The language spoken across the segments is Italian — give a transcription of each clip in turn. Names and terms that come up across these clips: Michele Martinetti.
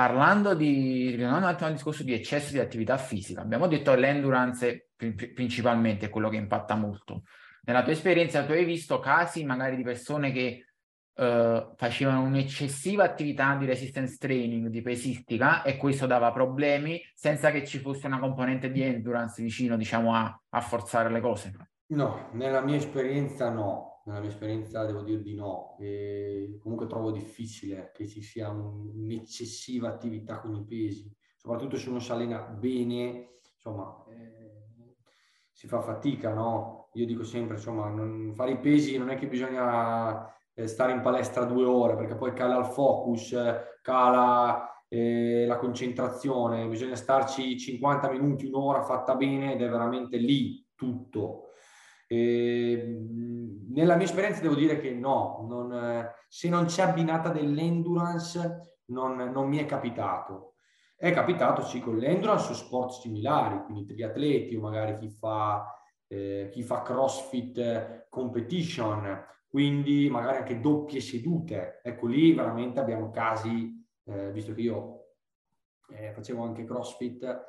parlando di, non altro un discorso di eccesso di attività fisica, abbiamo detto l'endurance principalmente è quello che impatta molto. Nella tua esperienza tu hai visto casi magari di persone che facevano un'eccessiva attività di resistance training, di pesistica, e questo dava problemi senza che ci fosse una componente di endurance vicino, diciamo, a forzare le cose? No, nella mia esperienza no, nella mia esperienza devo dir di no. E comunque trovo difficile che ci sia un'eccessiva attività con i pesi, soprattutto se uno si allena bene, insomma, si fa fatica, no? Io dico sempre, insomma, non fare i pesi non è che bisogna stare in palestra 2 ore, perché poi cala il focus, cala la concentrazione, bisogna starci 50 minuti, un'ora fatta bene ed è veramente lì tutto. Nella mia esperienza devo dire che no, se non c'è abbinata dell'endurance non mi è capitato. È capitato sì con l'endurance o sport similari, quindi triatleti o magari chi fa crossfit competition, quindi magari anche doppie sedute. Ecco, lì veramente abbiamo casi, visto che io facevo anche crossfit,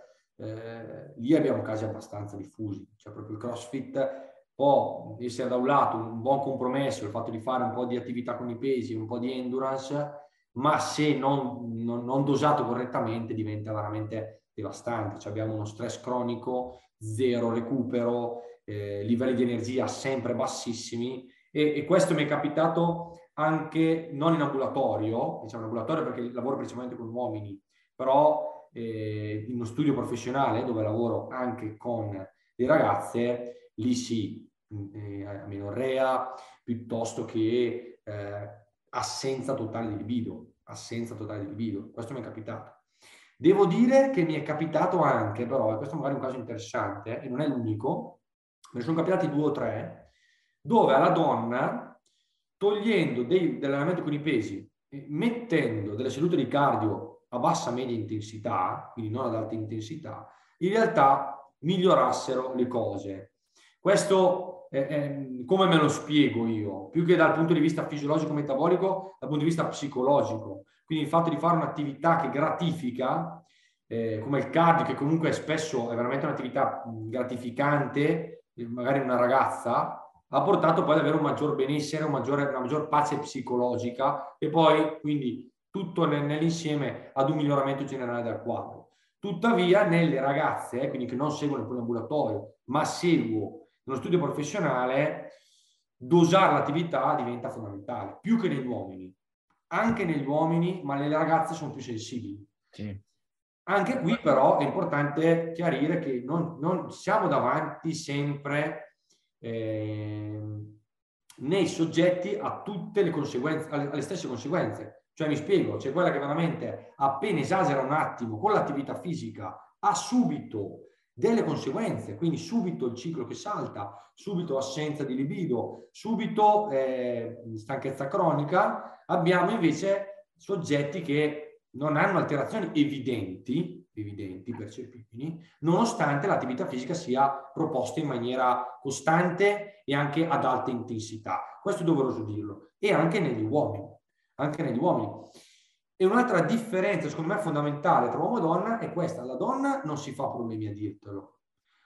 lì abbiamo casi abbastanza diffusi, cioè proprio il crossfit può essere da un lato un buon compromesso, il fatto di fare un po' di attività con i pesi, un po' di endurance, ma se non dosato correttamente diventa veramente devastante. Cioè abbiamo uno stress cronico, zero recupero, livelli di energia sempre bassissimi, e questo mi è capitato anche non in ambulatorio, diciamo in ambulatorio perché lavoro principalmente con uomini, però in uno studio professionale dove lavoro anche con le ragazze, lì sì, amenorrea piuttosto che assenza totale di libido, questo mi è capitato. Devo dire che mi è capitato anche, però, e questo magari è un caso interessante, e non è l'unico, me ne sono capitati 2 o 3, dove alla donna, togliendo dell'allenamento con i pesi, mettendo delle sedute di cardio a bassa media intensità, quindi non ad alta intensità, in realtà migliorassero le cose. Questo come me lo spiego io? Più che dal punto di vista fisiologico-metabolico, dal punto di vista psicologico. Quindi il fatto di fare un'attività che gratifica, come il cardio, che comunque spesso è veramente un'attività gratificante, magari una ragazza, ha portato poi ad avere un maggior benessere, una maggior pace psicologica, e poi quindi tutto nell'insieme ad un miglioramento generale del quadro. Tuttavia nelle ragazze, quindi che non seguono il ambulatorio, ma seguo nello studio professionale, dosare l'attività diventa fondamentale, più che negli uomini. Anche negli uomini, ma le ragazze sono più sensibili. Sì. Anche qui però è importante chiarire che non siamo davanti sempre nei soggetti a tutte le conseguenze, alle stesse conseguenze. Cioè mi spiego, c'è quella che veramente appena esagera un attimo con l'attività fisica ha subito delle conseguenze, quindi subito il ciclo che salta, subito assenza di libido, subito stanchezza cronica. Abbiamo invece soggetti che non hanno alterazioni evidenti, percepibili, nonostante l'attività fisica sia proposta in maniera costante e anche ad alta intensità. Questo è doveroso dirlo. E anche negli uomini. E un'altra differenza, secondo me, fondamentale tra uomo e donna è questa. La donna non si fa problemi a dirtelo.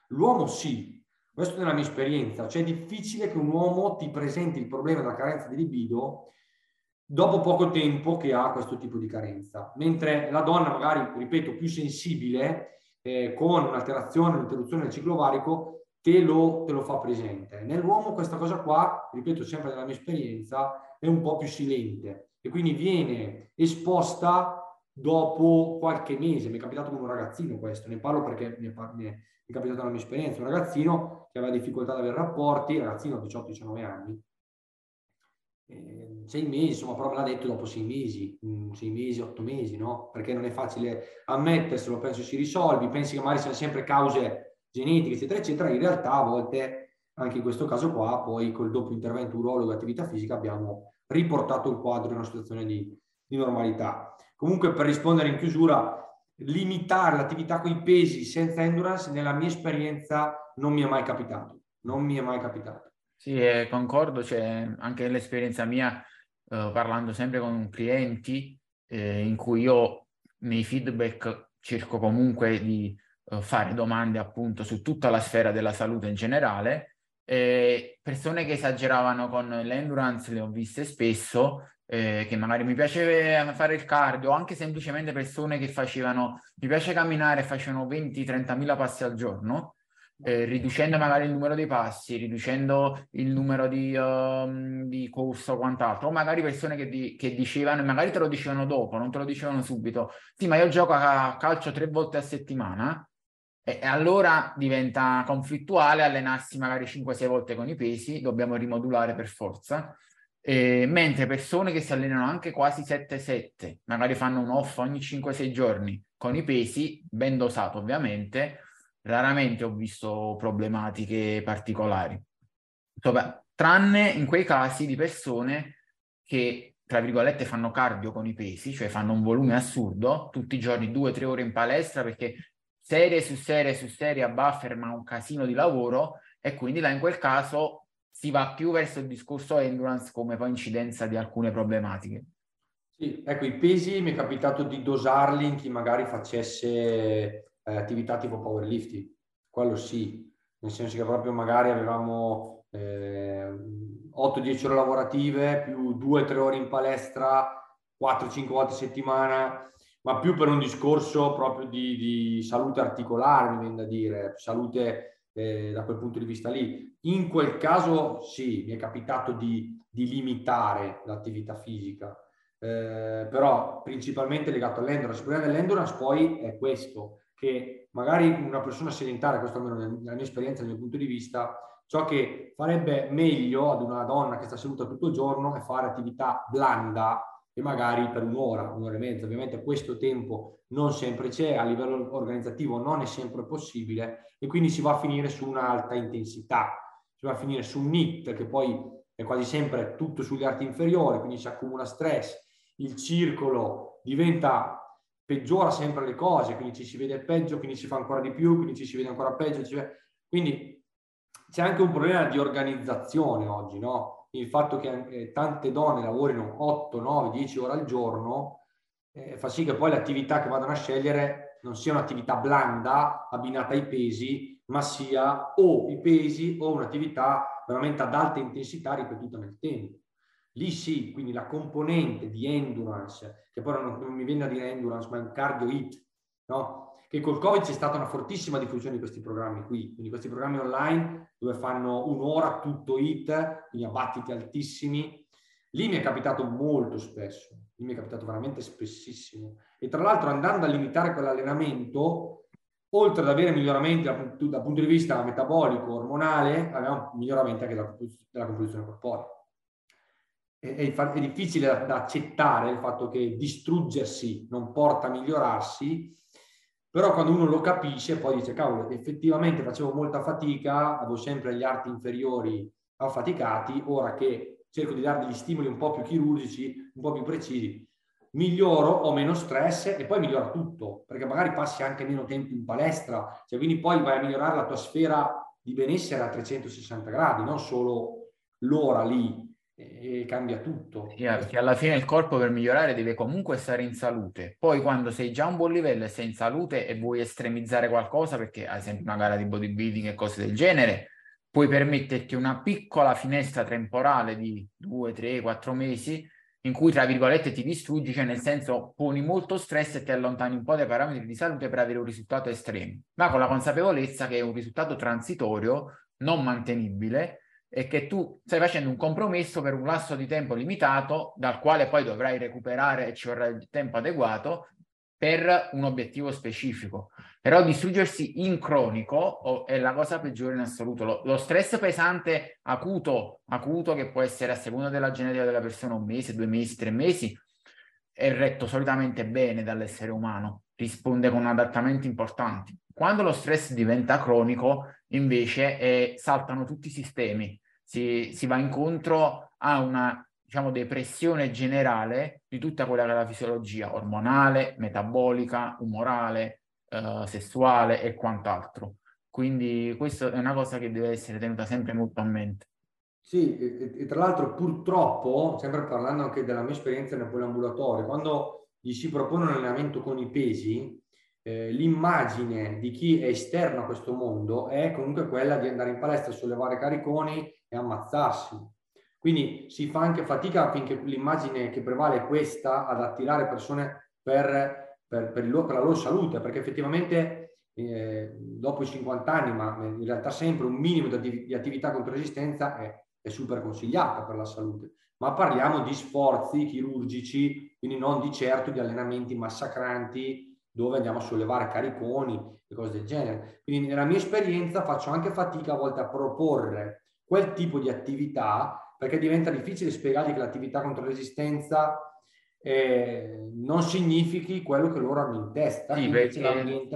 L'uomo sì. Questo nella mia esperienza. Cioè è difficile che un uomo ti presenti il problema della carenza di libido dopo poco tempo che ha questo tipo di carenza. Mentre la donna magari, ripeto, più sensibile, con un'alterazione, un'interruzione del ciclo ovarico, te lo fa presente. Nell'uomo questa cosa qua, ripeto sempre nella mia esperienza, è un po' più silente. E quindi viene esposta dopo qualche mese. Mi è capitato con un ragazzino questo, ne parlo perché mi è capitata la mia esperienza, un ragazzino che aveva difficoltà ad avere rapporti, ragazzino a 18-19 anni, 6 mesi, insomma, però me l'ha detto dopo 6 mesi, 8 mesi, no? Perché non è facile ammetterselo, penso si risolvi, pensi che magari siano sempre cause genetiche, eccetera, eccetera, in realtà a volte, anche in questo caso qua, poi col doppio intervento urologo e attività fisica abbiamo riportato il quadro in una situazione di normalità. Comunque, per rispondere in chiusura, limitare l'attività con i pesi senza endurance nella mia esperienza non mi è mai capitato. Sì, concordo, cioè, anche l'esperienza mia, parlando sempre con clienti in cui io nei feedback cerco comunque di fare domande appunto su tutta la sfera della salute in generale. Persone che esageravano con l'endurance le ho viste spesso, che magari mi piace fare il cardio, anche semplicemente persone che facevano, mi piace camminare, facevano 20-30.000 passi al giorno, riducendo magari il numero dei passi, riducendo il numero di corsa o quant'altro, o magari persone che dicevano, e magari te lo dicevano dopo, non te lo dicevano subito, sì ma io gioco a calcio 3 volte a settimana, e allora diventa conflittuale allenarsi magari 5-6 volte con i pesi, dobbiamo rimodulare per forza. Mentre persone che si allenano anche quasi 7-7, magari fanno un off ogni 5-6 giorni con i pesi, ben dosato ovviamente, raramente ho visto problematiche particolari. Tranne in quei casi di persone che, tra virgolette, fanno cardio con i pesi, cioè fanno un volume assurdo, tutti i giorni 2-3 ore in palestra, perché serie su serie su serie a buffer, ma un casino di lavoro, e quindi là in quel caso si va più verso il discorso endurance come poi incidenza di alcune problematiche. Sì, ecco, i pesi mi è capitato di dosarli in chi magari facesse attività tipo powerlifting, quello sì, nel senso che proprio magari avevamo 8-10 ore lavorative più 2-3 ore in palestra 4-5 volte a settimana, ma più per un discorso proprio di salute articolare, mi viene da dire, salute da quel punto di vista lì. In quel caso sì, mi è capitato di limitare l'attività fisica, però principalmente legato all'endurance. Il problema dell'endurance poi è questo, che magari una persona sedentaria, questo almeno nella mia esperienza, dal mio punto di vista, ciò che farebbe meglio ad una donna che sta seduta tutto il giorno è fare attività blanda e magari per un'ora, un'ora e mezza. Ovviamente questo tempo non sempre c'è, a livello organizzativo non è sempre possibile, e quindi si va a finire su un'alta intensità, si va a finire su un HIIT che poi è quasi sempre tutto sulle arti inferiori, quindi si accumula stress, il circolo diventa, peggiora sempre le cose, quindi ci si vede peggio, quindi si fa ancora di più, quindi ci si vede ancora peggio, quindi c'è anche un problema di organizzazione oggi, no? Il fatto che tante donne lavorino 8, 9, 10 ore al giorno fa sì che poi l'attività che vadano a scegliere non sia un'attività blanda abbinata ai pesi, ma sia o i pesi o un'attività veramente ad alta intensità ripetuta nel tempo. Lì sì, quindi la componente di endurance, che poi non mi viene a dire endurance, ma è un cardio hit, no? Che col Covid c'è stata una fortissima diffusione di questi programmi qui, quindi questi programmi online dove fanno un'ora tutto hit, quindi abbattiti altissimi. Lì mi è capitato molto spesso, lì mi è capitato veramente spessissimo. E tra l'altro, andando a limitare quell'allenamento, oltre ad avere miglioramenti dal punto di vista metabolico, ormonale, avevamo miglioramenti anche della composizione corporea. È difficile da accettare il fatto che distruggersi non porta a migliorarsi, però quando uno lo capisce poi dice cavolo, effettivamente facevo molta fatica, avevo sempre gli arti inferiori affaticati, ora che cerco di dare degli stimoli un po' più chirurgici, un po' più precisi, miglioro, ho meno stress e poi migliora tutto, perché magari passi anche meno tempo in palestra, cioè quindi poi vai a migliorare la tua sfera di benessere a 360 gradi, non solo l'ora lì, e cambia tutto. Perché alla fine il corpo per migliorare deve comunque stare in salute. Poi quando sei già a un buon livello e sei in salute e vuoi estremizzare qualcosa, perché ad esempio una gara di bodybuilding e cose del genere, puoi permetterti una piccola finestra temporale di 2, 3, 4 mesi in cui, tra virgolette, ti distruggi, cioè nel senso poni molto stress e ti allontani un po' dai parametri di salute per avere un risultato estremo, ma con la consapevolezza che è un risultato transitorio, non mantenibile, e che tu stai facendo un compromesso per un lasso di tempo limitato dal quale poi dovrai recuperare e ci vorrà il tempo adeguato per un obiettivo specifico. Però distruggersi in cronico è la cosa peggiore in assoluto. Lo stress pesante acuto, che può essere a seconda della genetica della persona 1 mese, 2 mesi, 3 mesi, è retto solitamente bene dall'essere umano, risponde con adattamenti importanti. Quando lo stress diventa cronico invece saltano tutti i sistemi, si va incontro a una, diciamo, depressione generale di tutta quella che è la fisiologia ormonale, metabolica, umorale, sessuale e quant'altro. Quindi questa è una cosa che deve essere tenuta sempre molto a mente. Sì, e tra l'altro purtroppo, sempre parlando anche della mia esperienza nel poliambulatorio, quando gli si propone un allenamento con i pesi, l'immagine di chi è esterno a questo mondo è comunque quella di andare in palestra, sollevare cariconi e ammazzarsi. Quindi si fa anche fatica affinché l'immagine che prevale è questa, ad attirare persone per la loro salute, perché effettivamente dopo i 50 anni, ma in realtà sempre, un minimo di attività contro resistenza è super consigliata per la salute. Ma parliamo di sforzi chirurgici, quindi non di certo di allenamenti massacranti dove andiamo a sollevare cariconi e cose del genere. Quindi nella mia esperienza faccio anche fatica a volte a proporre quel tipo di attività, perché diventa difficile spiegargli che l'attività contro resistenza non significhi quello che loro hanno in testa. Sì, perché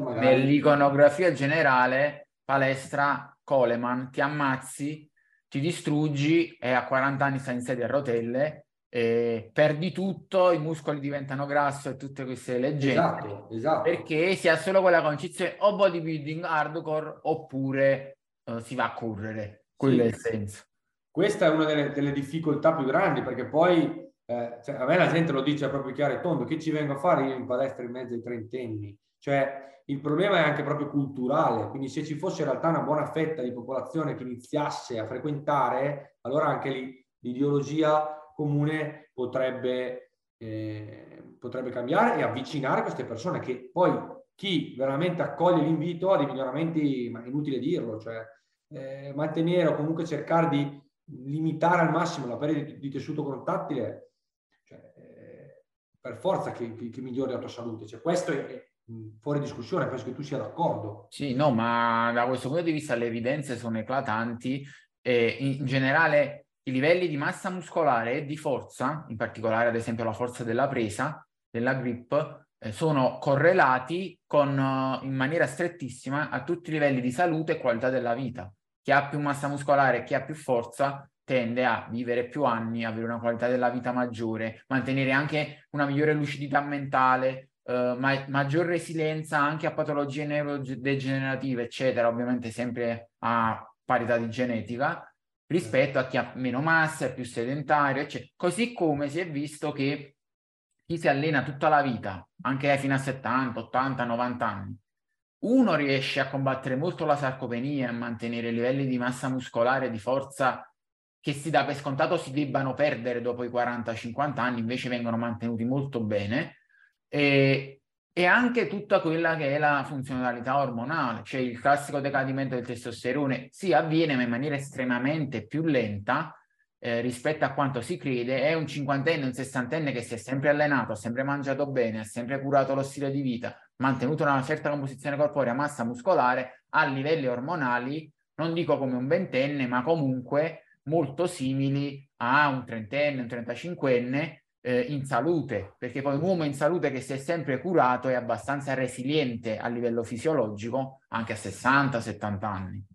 magari... nell'iconografia generale, palestra, Coleman, ti ammazzi, ti distruggi e a 40 anni stai in sedia a rotelle, perdi tutto, i muscoli diventano grasso e tutte queste leggende. Esatto, esatto. Perché si ha solo quella concezione o bodybuilding hardcore oppure si va a correre, quello sì, è il senso. Questa è una delle difficoltà più grandi, perché poi cioè, a me la gente lo dice proprio chiaro e tondo: che ci vengo a fare io in palestra in mezzo ai trentenni? Cioè il problema è anche proprio culturale, quindi se ci fosse in realtà una buona fetta di popolazione che iniziasse a frequentare, allora anche lì l'ideologia comune potrebbe cambiare e avvicinare queste persone, che poi chi veramente accoglie l'invito ha dei miglioramenti, ma è inutile dirlo, cioè mantenere o comunque cercare di limitare al massimo la perdita di tessuto contattile, cioè, per forza che migliori la tua salute, cioè, questo è fuori discussione, penso che tu sia d'accordo. Sì, no, ma da questo punto di vista le evidenze sono eclatanti e in generale i livelli di massa muscolare e di forza, in particolare ad esempio la forza della presa, della grip, sono correlati in maniera strettissima a tutti i livelli di salute e qualità della vita. Chi ha più massa muscolare, chi ha più forza, tende a vivere più anni, avere una qualità della vita maggiore, mantenere anche una migliore lucidità mentale, maggior resilienza anche a patologie neurodegenerative, eccetera, ovviamente sempre a parità di genetica, rispetto a chi ha meno massa, è più sedentario, eccetera. Così come si è visto che chi si allena tutta la vita, anche fino a 70, 80, 90 anni, uno riesce a combattere molto la sarcopenia e mantenere livelli di massa muscolare e di forza che si dà per scontato si debbano perdere dopo i 40-50 anni, invece vengono mantenuti molto bene, e anche tutta quella che è la funzionalità ormonale, cioè il classico decadimento del testosterone, sì, avviene ma in maniera estremamente più lenta rispetto a quanto si crede. È un cinquantenne, un sessantenne che si è sempre allenato, ha sempre mangiato bene, ha sempre curato lo stile di vita, mantenuto una certa composizione corporea, massa muscolare, a livelli ormonali, non dico come un ventenne, ma comunque molto simili a un trentenne, un trentacinquenne, in salute, perché poi un uomo in salute che si è sempre curato è abbastanza resiliente a livello fisiologico anche a 60-70 anni.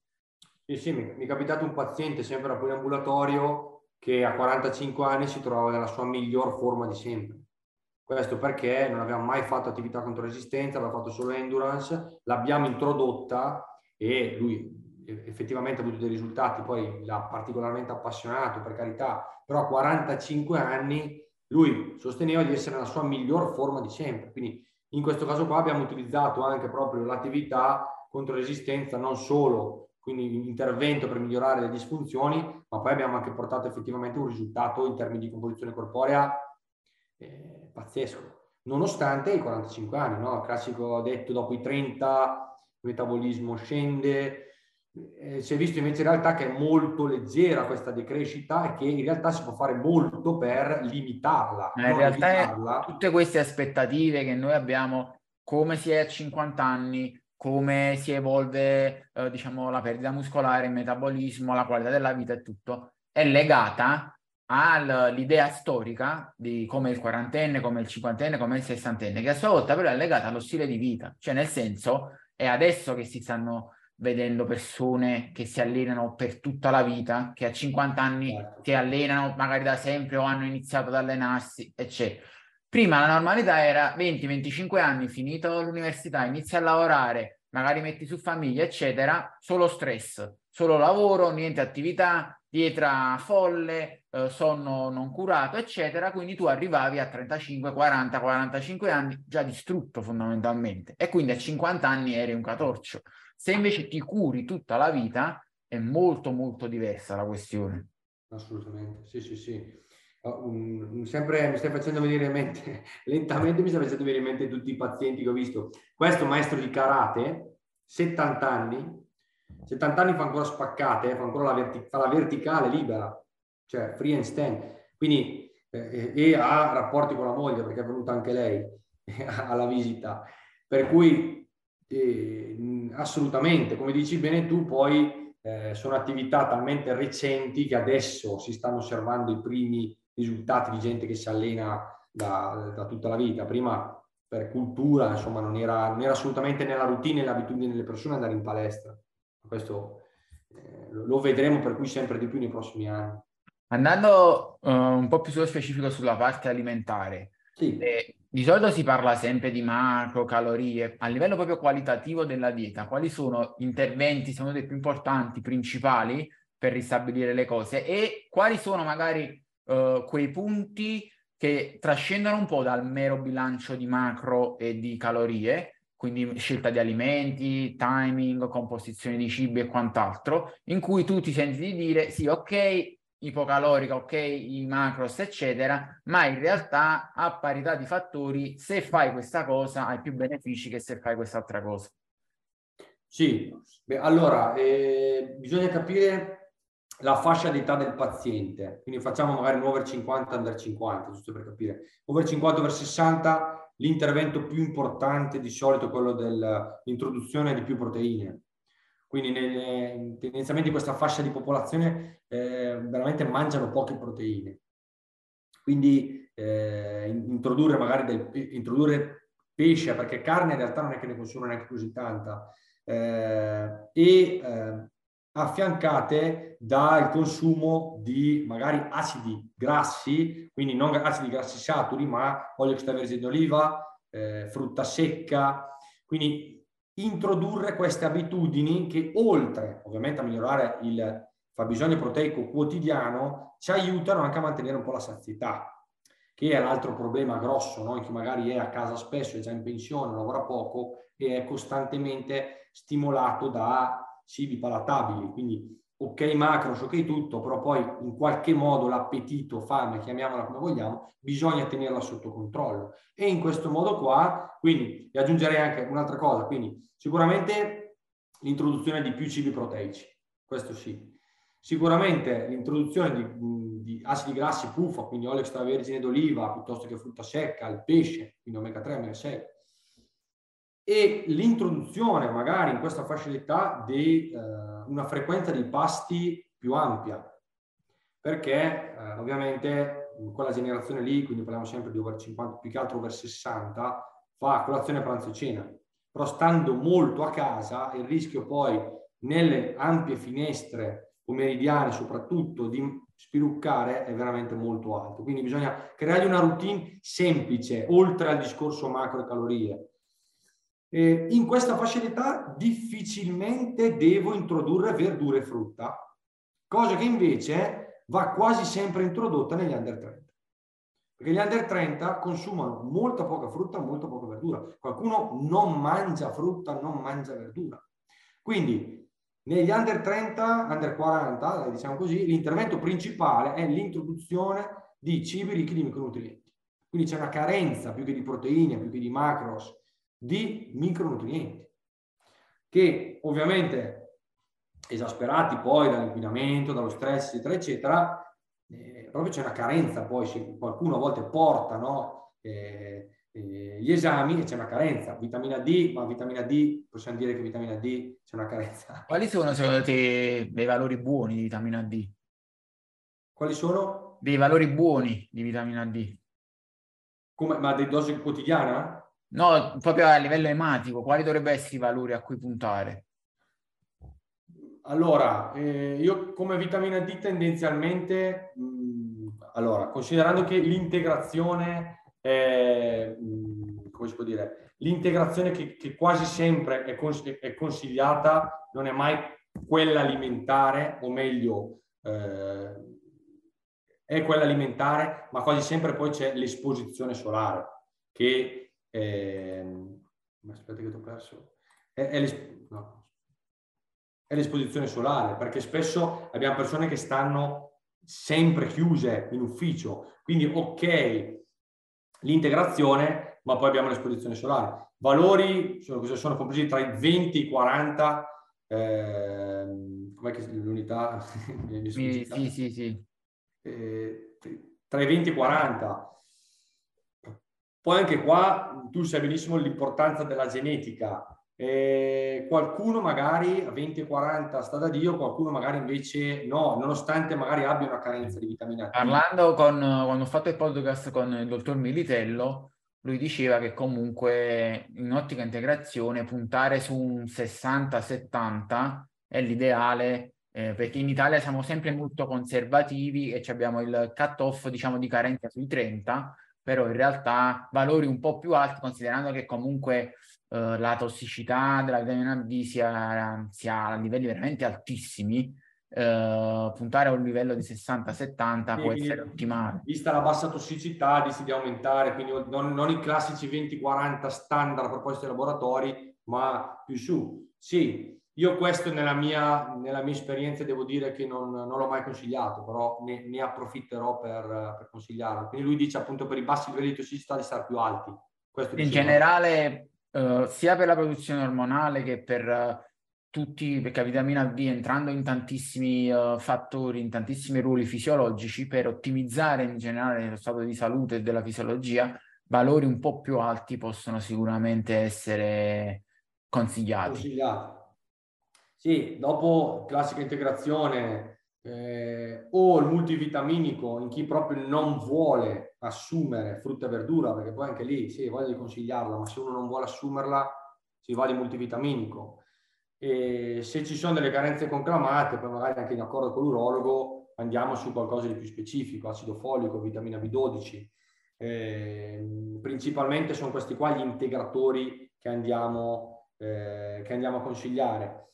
Sì, mi è capitato un paziente sempre a poliambulatorio che a 45 anni si trova nella sua miglior forma di sempre. Questo perché non abbiamo mai fatto attività contro resistenza, abbiamo fatto solo endurance, l'abbiamo introdotta e lui effettivamente ha avuto dei risultati, poi l'ha particolarmente appassionato, per carità, però a 45 anni lui sosteneva di essere nella sua miglior forma di sempre. Quindi in questo caso qua abbiamo utilizzato anche proprio l'attività contro resistenza, non solo quindi intervento per migliorare le disfunzioni, ma poi abbiamo anche portato effettivamente un risultato in termini di composizione corporea pazzesco, nonostante i 45 anni, no? Il classico detto dopo i 30 il metabolismo scende. Si è visto invece in realtà che è molto leggera questa decrescita e che in realtà si può fare molto per limitarla. Ma in realtà limitarla. Tutte queste aspettative che noi abbiamo, come si è a 50 anni, come si evolve diciamo la perdita muscolare, il metabolismo, la qualità della vita e tutto, è legata all'idea storica di come il quarantenne, come il cinquantenne, come il sessantenne, che a sua volta però è legata allo stile di vita. Cioè nel senso è adesso che si stanno vedendo persone che si allenano per tutta la vita, che a 50 anni si allenano magari da sempre o hanno iniziato ad allenarsi, eccetera. Prima la normalità era 20-25 anni, finito l'università, inizi a lavorare, magari metti su famiglia, eccetera, solo stress, solo lavoro, niente attività, pietra folle, sonno non curato, eccetera. Quindi tu arrivavi a 35, 40, 45 anni già distrutto fondamentalmente, e quindi a 50 anni eri un catorcio. Se invece ti curi tutta la vita è molto molto diversa la questione. Assolutamente, sì sì sì. Sempre mi stai facendo venire in mente, lentamente mi sta facendo venire in mente tutti i pazienti che ho visto. Questo maestro di karate, 70 anni, 70 anni fa ancora spaccate, fa ancora la verticale libera, cioè free and stand, quindi, e ha rapporti con la moglie, perché è venuta anche lei alla visita, per cui assolutamente, come dici bene tu, poi sono attività talmente recenti che adesso si stanno osservando i primi risultati di gente che si allena da tutta la vita. Prima per cultura, insomma, non era assolutamente nella routine e l'abitudine delle persone andare in palestra. Questo lo vedremo, per cui sempre di più nei prossimi anni. Andando un po' più sullo specifico sulla parte alimentare, sì. Di solito si parla sempre di macro, calorie. A livello proprio qualitativo della dieta, quali sono interventi, sono dei più importanti, principali per ristabilire le cose, e quali sono magari quei punti che trascendono un po' dal mero bilancio di macro e di calorie? Quindi scelta di alimenti, timing, composizione di cibi e quant'altro, in cui tu ti senti di dire sì, ok, ipocalorica, ok, i macros, eccetera, ma in realtà a parità di fattori, se fai questa cosa hai più benefici che se fai quest'altra cosa. Sì, beh, allora bisogna capire la fascia d'età del paziente, quindi facciamo magari un over 50, under 50, giusto per capire. Over 50, over 60... l'intervento più importante di solito è quello dell'introduzione di più proteine. Quindi tendenzialmente questa fascia di popolazione veramente mangiano poche proteine. Quindi introdurre magari introdurre pesce, perché carne in realtà non è che ne consumano neanche così tanta, affiancate dal consumo di magari acidi grassi, quindi non acidi grassi saturi, ma olio extravergine d'oliva, frutta secca. Quindi introdurre queste abitudini che, oltre ovviamente a migliorare il fabbisogno proteico quotidiano, ci aiutano anche a mantenere un po' la sazietà, che è l'altro problema grosso, no? Che magari è a casa spesso, è già in pensione, lavora poco e è costantemente stimolato da cibi palatabili, quindi ok macros, ok tutto, però poi in qualche modo l'appetito, fame, chiamiamola come vogliamo, bisogna tenerla sotto controllo. E in questo modo qua, quindi, e aggiungerei anche un'altra cosa, quindi sicuramente l'introduzione di più cibi proteici, questo sì. Sicuramente l'introduzione di acidi grassi puffa, quindi olio extravergine d'oliva, piuttosto che frutta secca, il pesce, quindi omega 3, omega 6. E l'introduzione magari in questa fascia d'età di una frequenza di pasti più ampia, perché ovviamente in quella generazione lì, quindi parliamo sempre di over 50, più che altro over 60, fa colazione, pranzo e cena, però stando molto a casa il rischio poi nelle ampie finestre pomeridiane soprattutto di spiluccare è veramente molto alto. Quindi bisogna creare una routine semplice, oltre al discorso macro e calorie. In questa fascia d'età difficilmente devo introdurre verdure e frutta, cosa che invece va quasi sempre introdotta negli under 30, perché gli under 30 consumano molta poca frutta, molta poca verdura. Qualcuno non mangia frutta, non mangia verdura. Quindi negli under 30, under 40, diciamo così, l'intervento principale è l'introduzione di cibi ricchi di micronutrienti. Quindi c'è una carenza più che di proteine, più che di macros, di micronutrienti, che ovviamente esasperati poi dall'inquinamento, dallo stress, eccetera, eccetera, proprio c'è una carenza. Poi se qualcuno a volte porta, no, gli esami e c'è una carenza. Vitamina D, ma vitamina D, possiamo dire che vitamina D c'è una carenza. Quali sono secondo te dei valori buoni di vitamina D? Quali sono? Dei valori buoni di vitamina D. Come, ma dei dosi quotidiana? No, proprio a livello ematico, quali dovrebbero essere i valori a cui puntare? Allora, io come vitamina D tendenzialmente, allora, considerando che l'integrazione, come si può dire, l'integrazione che quasi sempre è consigliata non è mai quella alimentare, o meglio, è quella alimentare, ma quasi sempre poi c'è l'esposizione solare, che aspetta che ti ho perso, è l'esposizione solare, perché spesso abbiamo persone che stanno sempre chiuse in ufficio, quindi ok l'integrazione, ma poi abbiamo l'esposizione solare. Valori sono compresi tra i 20 e i 40, com'è che l'unità? Sì. Tra i 20 e i 40. Poi anche qua tu sai benissimo l'importanza della genetica. Qualcuno magari a 20 e 40 sta da Dio, qualcuno magari invece no, nonostante magari abbia una carenza di vitamina D. Parlando quando ho fatto il podcast con il dottor Militello, lui diceva che comunque in ottica integrazione puntare su un 60-70 è l'ideale, perché in Italia siamo sempre molto conservativi e abbiamo il cut off, diciamo, di carenza sui 30, però in realtà valori un po' più alti, considerando che comunque la tossicità della vitamina D sia a livelli veramente altissimi, puntare a un livello di 60-70 può essere ottimale. Vista la bassa tossicità, decidi di aumentare, quindi non i classici 20-40 standard proposti ai laboratori, ma più su. Sì, io questo nella mia esperienza devo dire che non l'ho mai consigliato, però ne approfitterò per consigliarlo. Quindi lui dice appunto per i bassi livelli di tossicità di stare più alti. Questo in generale... sia per la produzione ormonale che per tutti, perché la vitamina D, entrando in tantissimi fattori, in tantissimi ruoli fisiologici, per ottimizzare in generale lo stato di salute e della fisiologia, valori un po' più alti possono sicuramente essere consigliati. Sì, dopo classica integrazione o il multivitaminico in chi proprio non vuole assumere frutta e verdura, perché poi anche lì sì, voglio di consigliarla, ma se uno non vuole assumerla si va di multivitaminico. E se ci sono delle carenze conclamate, poi magari anche in accordo con l'urologo andiamo su qualcosa di più specifico, acido folico, vitamina B12. Principalmente sono questi qua gli integratori che andiamo a consigliare.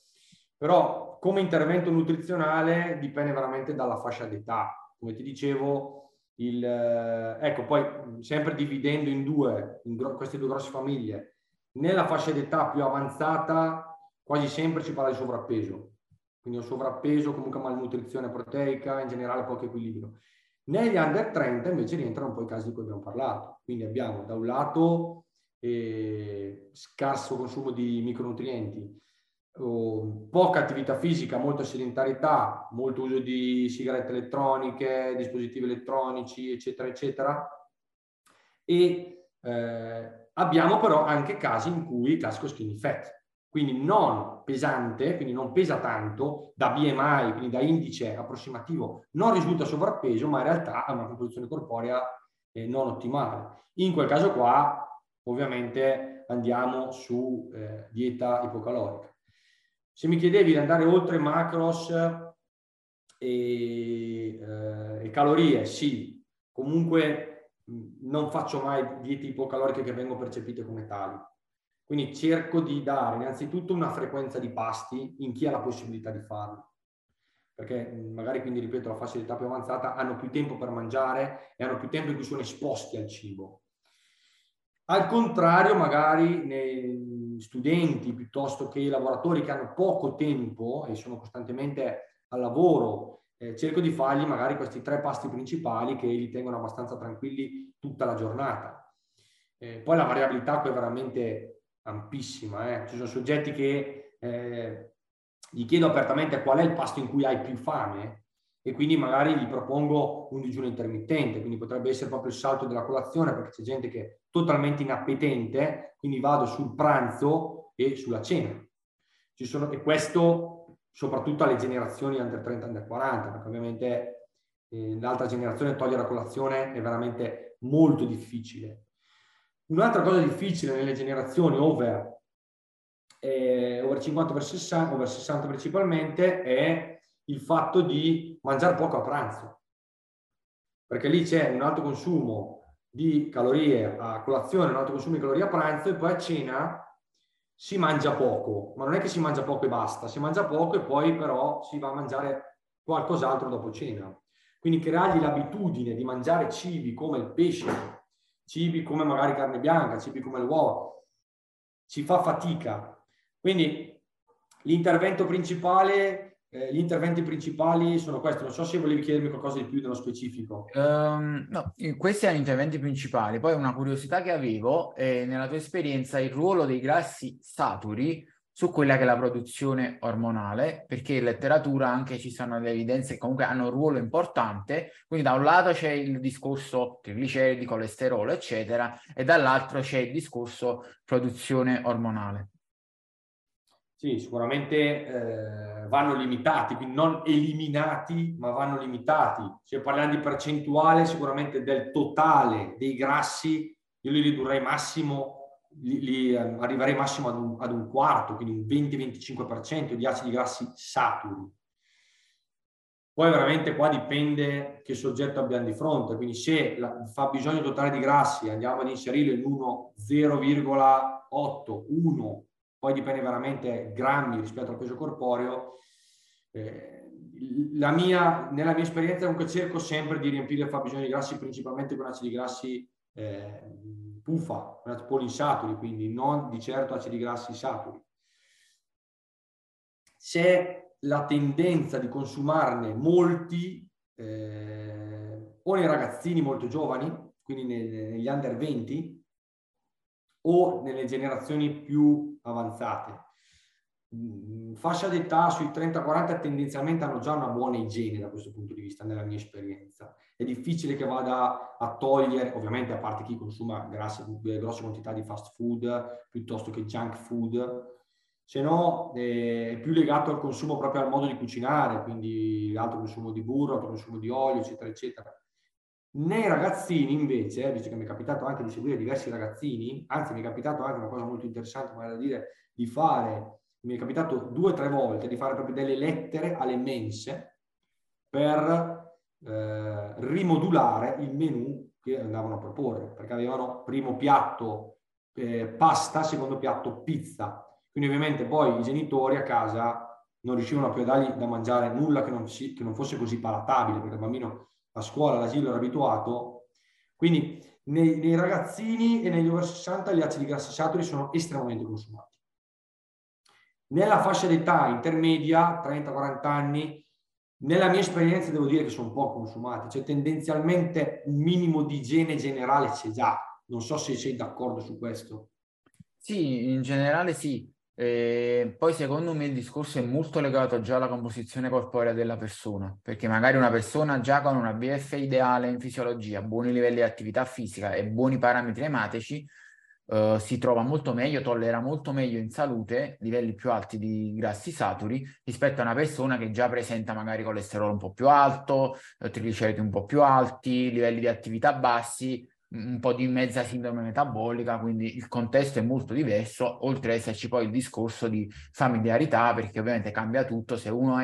Però come intervento nutrizionale dipende veramente dalla fascia d'età. Come ti dicevo, ecco, poi sempre dividendo in queste due grosse famiglie, nella fascia d'età più avanzata quasi sempre si parla di sovrappeso, quindi un sovrappeso, comunque malnutrizione proteica, in generale poco equilibrio. Negli under 30 invece rientrano un po' i casi di cui abbiamo parlato, quindi abbiamo da un lato scarso consumo di micronutrienti, poca attività fisica, molta sedentarietà, molto uso di sigarette elettroniche, dispositivi elettronici, eccetera, eccetera. E abbiamo però anche casi in cui classico skinny fat, quindi non pesante, quindi non pesa tanto, da BMI, quindi da indice approssimativo, non risulta sovrappeso, ma in realtà ha una composizione corporea non ottimale. In quel caso qua, ovviamente, andiamo su dieta ipocalorica. Se mi chiedevi di andare oltre macros e calorie, sì, comunque non faccio mai diete ipocaloriche che vengono percepite come tali. Quindi cerco di dare innanzitutto una frequenza di pasti in chi ha la possibilità di farlo. Perché magari, quindi ripeto, la fascia di età più avanzata hanno più tempo per mangiare e hanno più tempo in cui sono esposti al cibo. Al contrario, magari studenti piuttosto che lavoratori che hanno poco tempo e sono costantemente al lavoro, cerco di fargli magari questi 3 pasti principali che li tengono abbastanza tranquilli tutta la giornata. Poi la variabilità qui è veramente ampissima. Ci sono soggetti che gli chiedo apertamente qual è il pasto in cui hai più fame e quindi magari gli propongo un digiuno intermittente, quindi potrebbe essere proprio il salto della colazione, perché c'è gente che è totalmente inappetente, quindi vado sul pranzo e sulla cena. E questo soprattutto alle generazioni under 30, under 40, perché ovviamente l'altra generazione togliere la colazione è veramente molto difficile. Un'altra cosa difficile nelle generazioni over 50, over 60 principalmente, è il fatto di mangiare poco a pranzo, perché lì c'è un alto consumo di calorie a colazione, un alto consumo di calorie a pranzo, e poi a cena si mangia poco, ma non è che si mangia poco e basta, si mangia poco e poi però si va a mangiare qualcos'altro dopo cena. Quindi creargli l'abitudine di mangiare cibi come il pesce, cibi come magari carne bianca, cibi come l'uovo, ci fa fatica. Quindi l'intervento principale, gli interventi principali sono questi. Non so se volevi chiedermi qualcosa di più nello specifico. No, questi sono gli interventi principali. Poi una curiosità che avevo è nella tua esperienza il ruolo dei grassi saturi su quella che è la produzione ormonale, perché in letteratura anche ci sono le evidenze che comunque hanno un ruolo importante. Quindi da un lato c'è il discorso trigliceridi, colesterolo, eccetera, e dall'altro c'è il discorso produzione ormonale. Sì, sicuramente vanno limitati, quindi non eliminati, ma vanno limitati. Se parliamo di percentuale, sicuramente del totale dei grassi, io li ridurrei massimo, arriverei massimo ad un quarto, quindi un 20-25% di acidi grassi saturi. Poi veramente qua dipende che soggetto abbiamo di fronte, quindi se fa bisogno totale di grassi andiamo ad inserire l'1,0,8, 1, poi dipende veramente grammi rispetto al peso corporeo. Nella mia esperienza comunque cerco sempre di riempire il fabbisogno di grassi principalmente con acidi grassi PUFA, polinsaturi, quindi non di certo acidi grassi saturi. Se la tendenza di consumarne molti o nei ragazzini molto giovani, quindi negli under 20, o nelle generazioni più avanzate. Fascia d'età sui 30-40 tendenzialmente hanno già una buona igiene da questo punto di vista, nella mia esperienza. È difficile che vada a togliere, ovviamente a parte chi consuma grosse quantità di fast food piuttosto che junk food, se no è più legato al consumo, proprio al modo di cucinare, quindi l'alto consumo di burro, l'altro consumo di olio, eccetera, eccetera. Nei ragazzini invece, visto che mi è capitato anche di seguire diversi ragazzini, anzi mi è capitato anche una cosa molto interessante, magari da dire, di fare... Mi è capitato 2 o 3 volte di fare proprio delle lettere alle mense per rimodulare il menù che andavano a proporre, perché avevano primo piatto pasta, secondo piatto pizza. Quindi ovviamente poi i genitori a casa non riuscivano più a dargli da mangiare nulla che non fosse così palatabile, perché il bambino a scuola, all'asilo era abituato. Quindi nei ragazzini e negli over 60 gli acidi grassi saturi sono estremamente consumati. Nella fascia d'età intermedia, 30-40 anni, nella mia esperienza devo dire che sono poco consumati, cioè tendenzialmente un minimo di igiene generale c'è già. Non so se sei d'accordo su questo. Sì, in generale sì. Poi secondo me il discorso è molto legato già alla composizione corporea della persona, perché magari una persona già con una BF ideale in fisiologia, buoni livelli di attività fisica e buoni parametri ematici, si trova molto meglio, tollera molto meglio in salute livelli più alti di grassi saturi rispetto a una persona che già presenta magari colesterolo un po' più alto, trigliceridi un po' più alti, livelli di attività bassi, un po' di mezza sindrome metabolica. Quindi il contesto è molto diverso, oltre ad esserci poi il discorso di familiarità, perché ovviamente cambia tutto. Se uno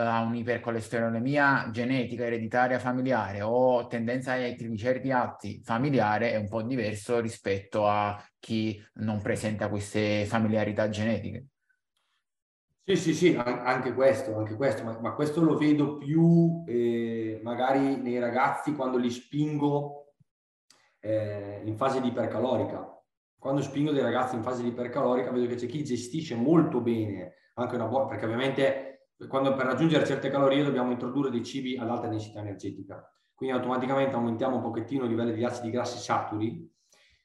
ha un'ipercolesterolemia genetica ereditaria familiare o tendenza ai trigliceridi alti familiare, è un po' diverso rispetto a chi non presenta queste familiarità genetiche. Sì, anche questo, ma questo lo vedo più magari nei ragazzi quando li spingo in fase di ipercalorica. Quando spingo dei ragazzi in fase di ipercalorica vedo che c'è chi gestisce molto bene, anche perché ovviamente... Quando per raggiungere certe calorie dobbiamo introdurre dei cibi ad alta densità energetica, quindi automaticamente aumentiamo un pochettino il livello di acidi grassi saturi.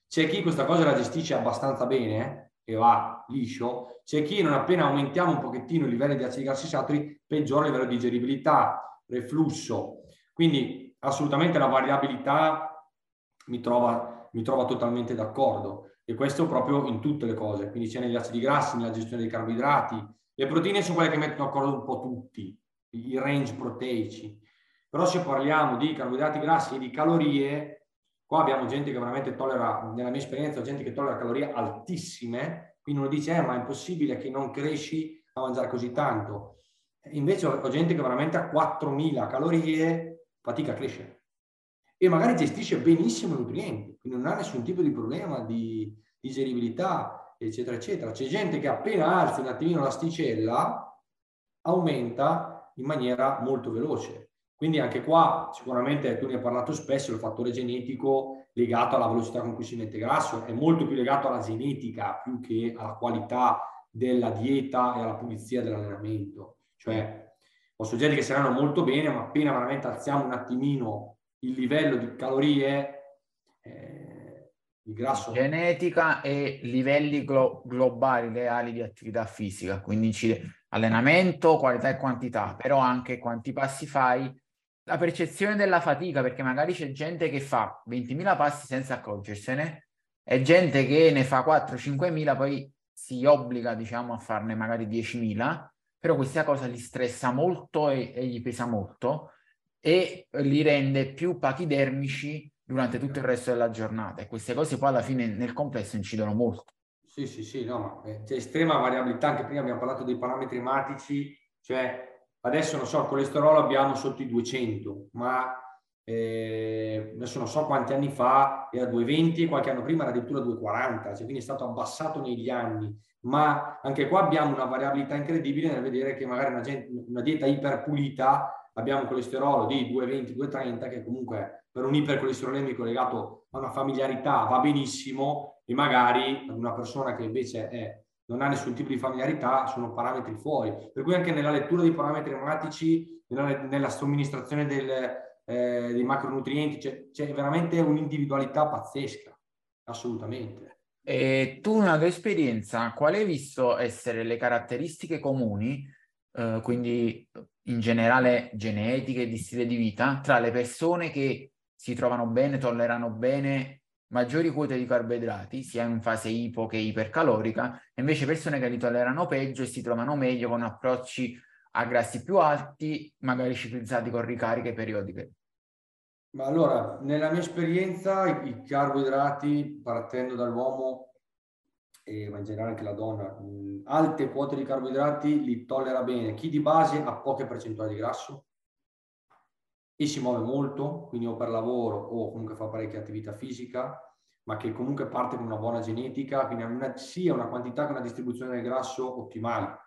C'è chi questa cosa la gestisce abbastanza bene e va liscio, c'è chi non appena aumentiamo un pochettino il livello di acidi grassi saturi peggiora il livello di digeribilità, reflusso. Quindi assolutamente la variabilità mi trova totalmente d'accordo, e questo proprio in tutte le cose, quindi c'è negli acidi grassi, nella gestione dei carboidrati. Le proteine sono quelle che mettono d'accordo un po' tutti, i range proteici. Però se parliamo di carboidrati grassi e di calorie, qua abbiamo gente che veramente tollera, nella mia esperienza, gente che tollera calorie altissime, quindi uno dice, ma è impossibile che non cresci a mangiare così tanto. Invece ho gente che veramente a 4.000 calorie fatica a crescere. E magari gestisce benissimo i nutrienti, quindi non ha nessun tipo di problema di digeribilità, eccetera eccetera. C'è gente che appena alzi un attimino l'asticella aumenta in maniera molto veloce. Quindi anche qua sicuramente, tu ne hai parlato spesso, il fattore genetico legato alla velocità con cui si mette grasso è molto più legato alla genetica più che alla qualità della dieta e alla pulizia dell'allenamento. Cioè, ho soggetti che si allenano molto bene, ma appena veramente alziamo un attimino il livello di calorie, il grasso... Genetica e livelli globali reali di attività fisica, quindi allenamento, qualità e quantità, però anche quanti passi fai, la percezione della fatica, perché magari c'è gente che fa 20.000 passi senza accorgersene e gente che ne fa 4-5.000, poi si obbliga, diciamo, a farne magari 10.000, però questa cosa li stressa molto e gli pesa molto e li rende più pachidermici durante tutto il resto della giornata, e queste cose poi alla fine nel complesso incidono molto. Sì, sì, sì, no, ma c'è estrema variabilità, anche prima abbiamo parlato dei parametri ematici, cioè adesso non so, il colesterolo abbiamo sotto i 200, ma adesso non so quanti anni fa era 220, qualche anno prima era addirittura 240, cioè quindi è stato abbassato negli anni, ma anche qua abbiamo una variabilità incredibile nel vedere che magari una dieta iperpulita abbiamo un colesterolo di 220, 230, che comunque per un ipercolesterolemico legato a una familiarità va benissimo, e magari per una persona che invece non ha nessun tipo di familiarità sono parametri fuori. Per cui anche nella lettura dei parametri ematici, nella somministrazione dei macronutrienti, c'è veramente un'individualità pazzesca, assolutamente. E tu, nella tua esperienza, qual hai visto essere le caratteristiche comuni, quindi in generale genetiche, di stile di vita, tra le persone che si trovano bene, tollerano bene maggiori quote di carboidrati, sia in fase ipo che ipercalorica, e invece persone che li tollerano peggio e si trovano meglio con approcci a grassi più alti, magari ciclizzati con ricariche periodiche? Ma allora, nella mia esperienza, i carboidrati, partendo dall'uomo, ma in generale anche la donna, alte quote di carboidrati li tollera bene chi di base ha poche percentuali di grasso e si muove molto, quindi o per lavoro o comunque fa parecchia attività fisica, ma che comunque parte con una buona genetica, quindi sia una quantità che una distribuzione del grasso ottimale.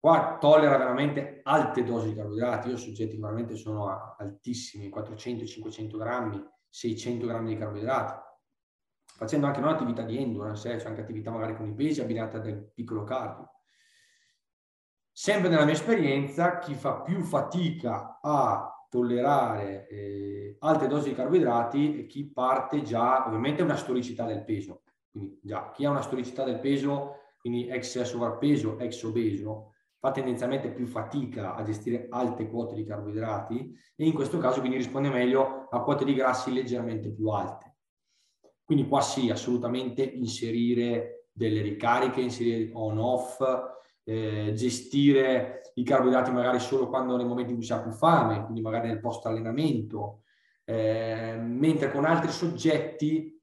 Qua tollera veramente alte dosi di carboidrati. Io soggetti veramente sono altissimi, 400-500 grammi, 600 grammi di carboidrati, facendo anche non attività di endurance, cioè anche attività magari con i pesi abbinata del piccolo cardio. Sempre nella mia esperienza, chi fa più fatica a tollerare alte dosi di carboidrati è chi parte già, ovviamente, una storicità del peso. Quindi già chi ha una storicità del peso, quindi ex sovrappeso, ex obeso, fa tendenzialmente più fatica a gestire alte quote di carboidrati e in questo caso quindi risponde meglio a quote di grassi leggermente più alte. Quindi qua sì, assolutamente inserire delle ricariche, inserire on-off, gestire i carboidrati magari solo quando nei momenti in cui si ha più fame, quindi magari nel post allenamento, mentre con altri soggetti,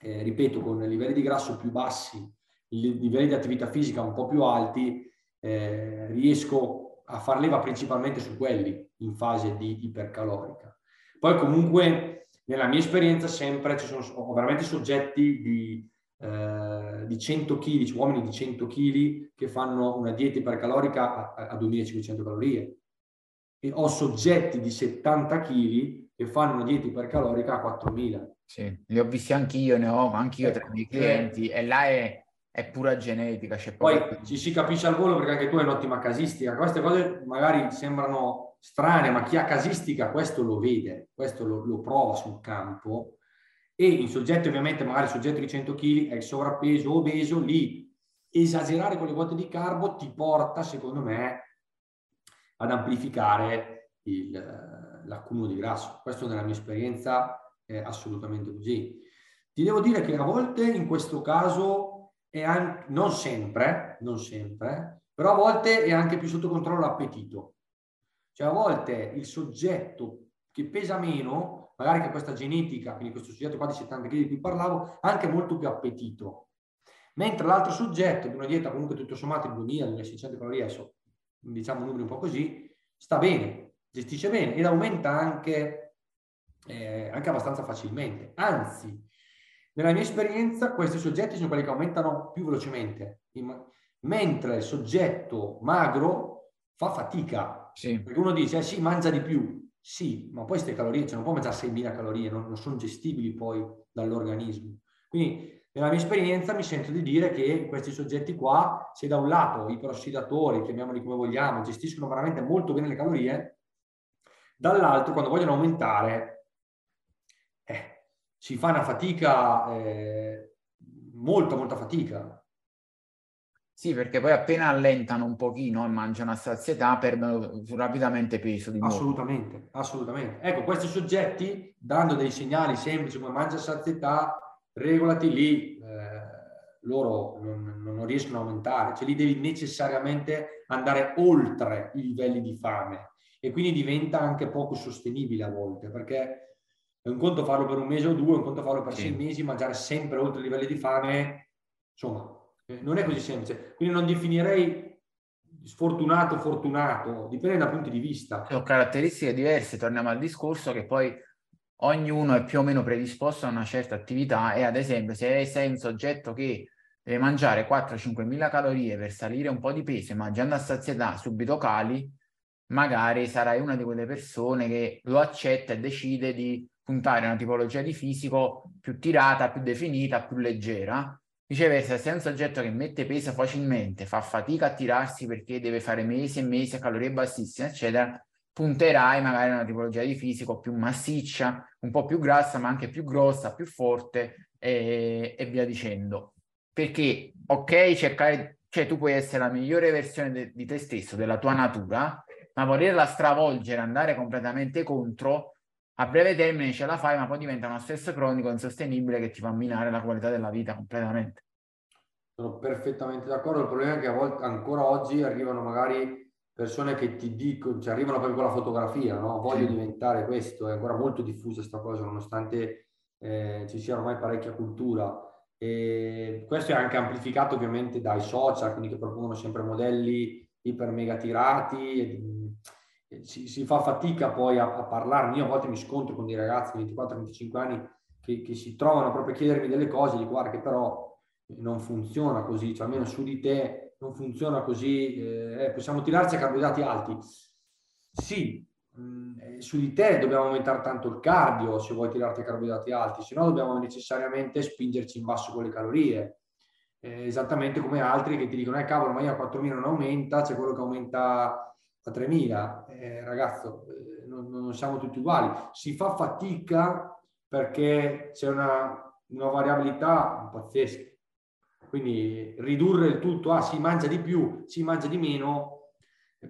ripeto, con livelli di grasso più bassi, livelli di attività fisica un po' più alti, riesco a far leva principalmente su quelli in fase di ipercalorica. Poi comunque nella mia esperienza sempre ci sono veramente soggetti di 100 kg, uomini di 100 kg che fanno una dieta ipercalorica a 2500 calorie, e ho soggetti di 70 kg che fanno una dieta ipercalorica a 4000. Sì, li ho visti anch'io, ne ho anch'io tra i miei clienti, e là è pura genetica. Poi si capisce al volo, perché anche tu hai un'ottima casistica. Queste cose magari sembrano strane, ma chi ha casistica questo lo vede, questo lo prova sul campo. E in soggetti, ovviamente, magari soggetto di 100 kg, è sovrappeso, obeso, lì esagerare con le quote di carbo ti porta, secondo me, ad amplificare l'accumulo di grasso. Questo nella mia esperienza è assolutamente così. Ti devo dire che a volte in questo caso è anche, non sempre, però a volte è anche più sotto controllo l'appetito. Cioè a volte il soggetto che pesa meno, magari che questa genetica, quindi questo soggetto qua di 70 kg di cui parlavo, ha anche molto più appetito. Mentre l'altro soggetto, di una dieta comunque tutto sommato di 2.000-2.600 calorie, diciamo numeri un po' così, sta bene, gestisce bene ed aumenta anche abbastanza facilmente. Anzi, nella mia esperienza, questi soggetti sono quelli che aumentano più velocemente, mentre il soggetto magro fa fatica. Sì. Perché uno dice, sì, mangia di più. Sì, ma poi queste calorie, cioè non può mangiare 6.000 calorie, non sono gestibili poi dall'organismo. Quindi nella mia esperienza mi sento di dire che questi soggetti qua, se da un lato iperossidatori, chiamiamoli come vogliamo, gestiscono veramente molto bene le calorie, dall'altro quando vogliono aumentare si fa una fatica, molta fatica. Sì, perché poi appena allentano un pochino e mangiano a sazietà perdono rapidamente peso di nuovo. Assolutamente, assolutamente. Ecco, questi soggetti, dando dei segnali semplici come mangia a sazietà, regolati lì, loro non riescono a aumentare, cioè lì devi necessariamente andare oltre i livelli di fame e quindi diventa anche poco sostenibile a volte, perché è un conto farlo per un mese o due, è un conto farlo per 6 mesi, mangiare sempre oltre i livelli di fame, insomma... Non è così semplice, quindi non definirei sfortunato o fortunato, dipende da punti di vista. Sono caratteristiche diverse, torniamo al discorso che poi ognuno è più o meno predisposto a una certa attività e ad esempio se sei un soggetto che deve mangiare 4-5.000 calorie per salire un po' di peso e mangiando a sazietà subito cali, magari sarai una di quelle persone che lo accetta e decide di puntare a una tipologia di fisico più tirata, più definita, più leggera. Viceversa, se è un soggetto che mette peso facilmente, fa fatica a tirarsi perché deve fare mesi e mesi a calorie bassissime, eccetera, punterai magari a una tipologia di fisico più massiccia, un po' più grassa, ma anche più grossa, più forte e via dicendo. Perché, ok, cioè tu puoi essere la migliore versione di te stesso, della tua natura, ma volerla stravolgere, andare completamente contro, a breve termine ce la fai, ma poi diventa uno stress cronico insostenibile che ti fa minare la qualità della vita completamente. Sono perfettamente d'accordo. Il problema è che a volte, ancora oggi, arrivano magari persone che ti dicono, cioè arrivano proprio con la fotografia, no? Voglio diventare questo, è ancora molto diffusa questa cosa, nonostante ci sia ormai parecchia cultura. E questo è anche amplificato ovviamente dai social, quindi che propongono sempre modelli iper mega tirati, si fa fatica poi a parlarne. Io a volte mi scontro con dei ragazzi di 24-25 anni che si trovano proprio a chiedermi delle cose, dico guarda che però non funziona così, cioè almeno su di te non funziona così, possiamo tirarci a carboidrati alti, sì, su di te dobbiamo aumentare tanto il cardio se vuoi tirarti a carboidrati alti, se no dobbiamo necessariamente spingerci in basso con le calorie, esattamente come altri che ti dicono cavolo ma io a 4.000 non aumenta, c'è quello che aumenta 3.000, ragazzo, non siamo tutti uguali, si fa fatica perché c'è una variabilità pazzesca, quindi ridurre il tutto a si mangia di più, si mangia di meno,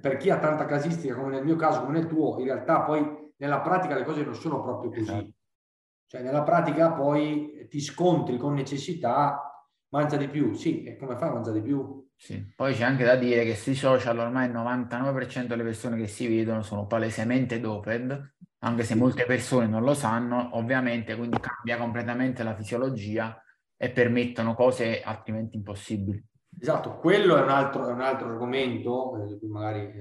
per chi ha tanta casistica come nel mio caso, come nel tuo, in realtà poi nella pratica le cose non sono proprio così, esatto. Cioè nella pratica poi ti scontri con necessità, mangia di più, sì, e come fai a mangiare di più? Sì. Poi c'è anche da dire che sui social ormai il 99% delle persone che si vedono sono palesemente doped, anche se molte persone non lo sanno, ovviamente, quindi cambia completamente la fisiologia e permettono cose altrimenti impossibili. Esatto, quello è un altro argomento, di cui magari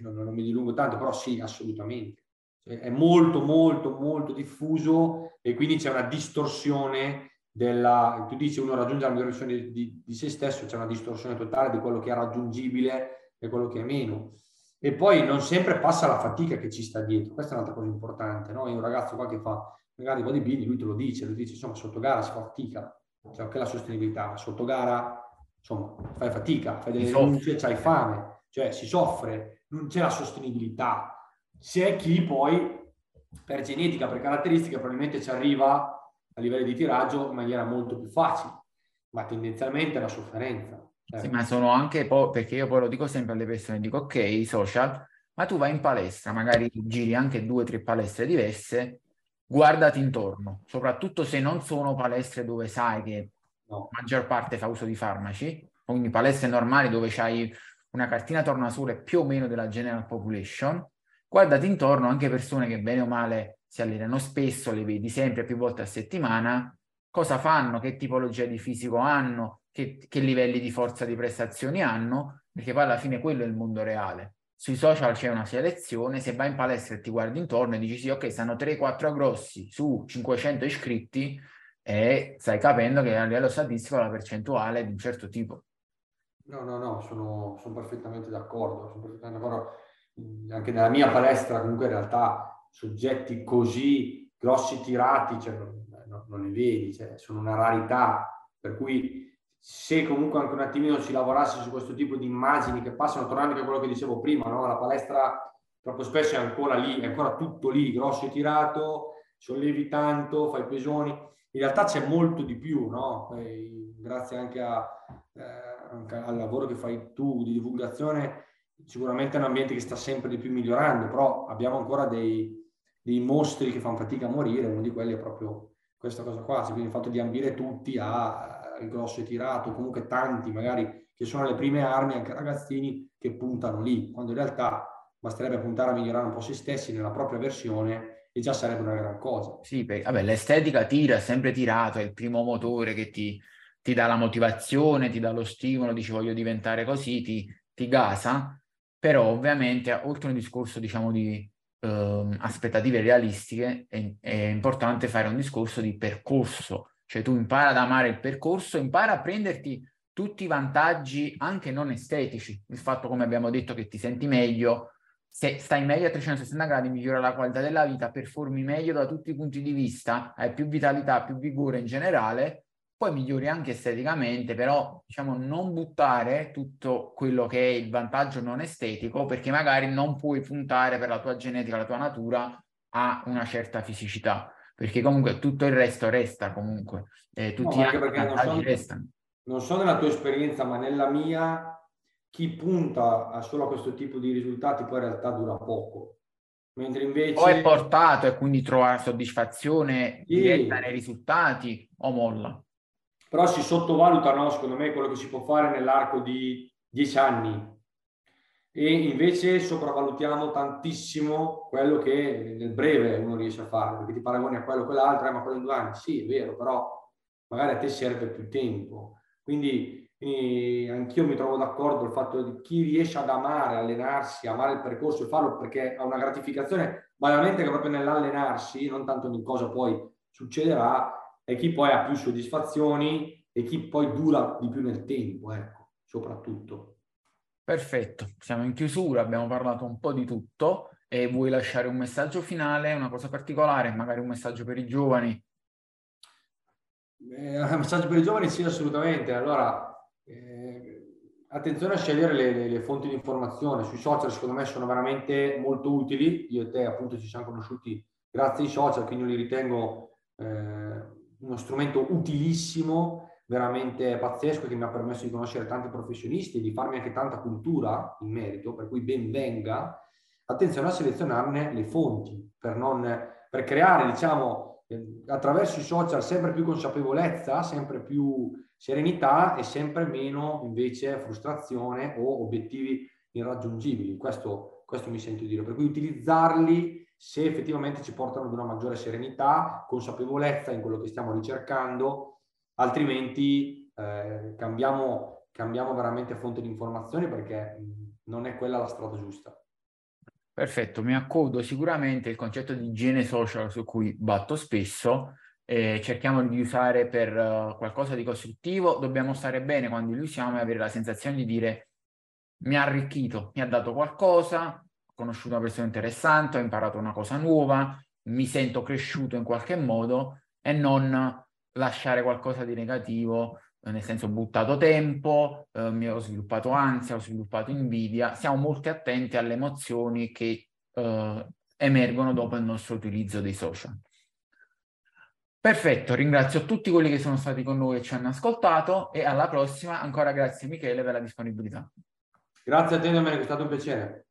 non mi dilungo tanto, però sì, assolutamente. Cioè, è molto diffuso e quindi c'è una distorsione tu dici uno raggiunge la migliore versione di se stesso, c'è una distorsione totale di quello che è raggiungibile e quello che è meno, e poi non sempre passa la fatica che ci sta dietro, questa è un'altra cosa importante, no? Io un ragazzo qua che fa magari un po' di bini, lui te lo dice, insomma sotto gara si fa fatica, cioè anche la sostenibilità, ma sotto gara insomma fai fatica, fai delle rinunce, c'hai fame, cioè si soffre, non c'è la sostenibilità. C'è chi poi per genetica, per caratteristiche probabilmente ci arriva a livello di tiraggio in maniera molto più facile, ma tendenzialmente la sofferenza. Sì, ma sono anche perché io poi lo dico sempre alle persone, dico ok, i social, ma tu vai in palestra, magari giri anche 2-3 palestre diverse, guardati intorno, soprattutto se non sono palestre dove sai che la maggior parte fa uso di farmaci, quindi palestre normali dove c'hai una cartina tornasole più o meno della general population, guardati intorno anche persone che bene o male si allenano spesso, le vedi sempre più volte a settimana, cosa fanno, che tipologia di fisico hanno, che livelli di forza di prestazioni hanno, perché poi alla fine quello è il mondo reale. Sui social c'è una selezione, se vai in palestra e ti guardi intorno e dici sì, ok, stanno 3-4 grossi su 500 iscritti e stai capendo che a livello statistico la percentuale è di un certo tipo. No, sono perfettamente d'accordo. Anche nella mia palestra, comunque, in realtà soggetti così grossi tirati, cioè, non li vedi, cioè, sono una rarità. Per cui, se comunque anche un attimino si lavorasse su questo tipo di immagini che passano, tornando anche a quello che dicevo prima, no? La palestra troppo spesso è ancora lì, è ancora tutto lì, grosso e tirato, sollevi tanto, fai pesoni. In realtà c'è molto di più, no? Grazie anche al lavoro che fai tu di divulgazione, sicuramente è un ambiente che sta sempre di più migliorando, però abbiamo ancora dei mostri che fanno fatica a morire. Uno di quelli è proprio questa cosa qua, quindi il fatto di ambire tutti al grosso e tirato, comunque tanti magari che sono alle prime armi, anche ragazzini che puntano lì, quando in realtà basterebbe puntare a migliorare un po' se stessi nella propria versione e già sarebbe una gran cosa. Sì, perché vabbè, l'estetica tira, è sempre tirato, è il primo motore che ti dà la motivazione, ti dà lo stimolo, dici voglio diventare così, ti gasa, però ovviamente oltre a un discorso, diciamo, di aspettative realistiche, è importante fare un discorso di percorso, cioè tu impara ad amare il percorso, impara a prenderti tutti i vantaggi anche non estetici, il fatto, come abbiamo detto, che ti senti meglio, se stai meglio a 360 gradi migliora la qualità della vita, performi meglio da tutti i punti di vista, hai più vitalità, più vigore in generale, poi migliori anche esteticamente, però diciamo non buttare tutto quello che è il vantaggio non estetico, perché magari non puoi puntare per la tua genetica, la tua natura a una certa fisicità, perché comunque tutto il resto resta comunque, tutti anche perché i vantaggi restano. Non so nella tua esperienza, ma nella mia, chi punta solo a questo tipo di risultati poi in realtà dura poco. Mentre invece o è portato e quindi trova soddisfazione diretta nei risultati o molla. Però si sottovaluta, no, secondo me, quello che si può fare nell'arco di 10 anni, e invece sopravvalutiamo tantissimo quello che nel breve uno riesce a fare, perché ti paragoni a quello, quell'altro, ma quello in 2 anni, sì, è vero, però magari a te serve più tempo. Quindi anch'io mi trovo d'accordo il fatto di chi riesce ad amare, allenarsi, amare il percorso e farlo perché ha una gratificazione, banalmente, che proprio nell'allenarsi, non tanto in cosa poi succederà, e chi poi ha più soddisfazioni e chi poi dura di più nel tempo, ecco, soprattutto. Perfetto, siamo in chiusura, abbiamo parlato un po' di tutto, e vuoi lasciare un messaggio finale, una cosa particolare, magari un messaggio per i giovani? Un messaggio per i giovani, sì, assolutamente. Allora, attenzione a scegliere le fonti di informazione. Sui social, secondo me, sono veramente molto utili. Io e te appunto ci siamo conosciuti grazie ai social, quindi io li ritengo uno strumento utilissimo, veramente pazzesco, che mi ha permesso di conoscere tanti professionisti e di farmi anche tanta cultura in merito, per cui ben venga. Attenzione a selezionarne le fonti per creare, diciamo, attraverso i social sempre più consapevolezza, sempre più serenità e sempre meno invece frustrazione o obiettivi irraggiungibili. Questo mi sento dire, per cui utilizzarli se effettivamente ci portano ad una maggiore serenità, consapevolezza in quello che stiamo ricercando, altrimenti cambiamo veramente fonte di informazione, perché non è quella la strada giusta. Perfetto, mi accodo sicuramente il concetto di igiene social su cui batto spesso, cerchiamo di usare per qualcosa di costruttivo, dobbiamo stare bene quando li usiamo e avere la sensazione di dire mi ha arricchito, mi ha dato qualcosa, ho conosciuto una persona interessante, ho imparato una cosa nuova, mi sento cresciuto in qualche modo, e non lasciare qualcosa di negativo, nel senso ho buttato tempo, mi ho sviluppato ansia, ho sviluppato invidia. Siamo molto attenti alle emozioni che emergono dopo il nostro utilizzo dei social. Perfetto, ringrazio tutti quelli che sono stati con noi e ci hanno ascoltato, e alla prossima. Ancora grazie Michele per la disponibilità. Grazie a te, Domenico, è stato un piacere.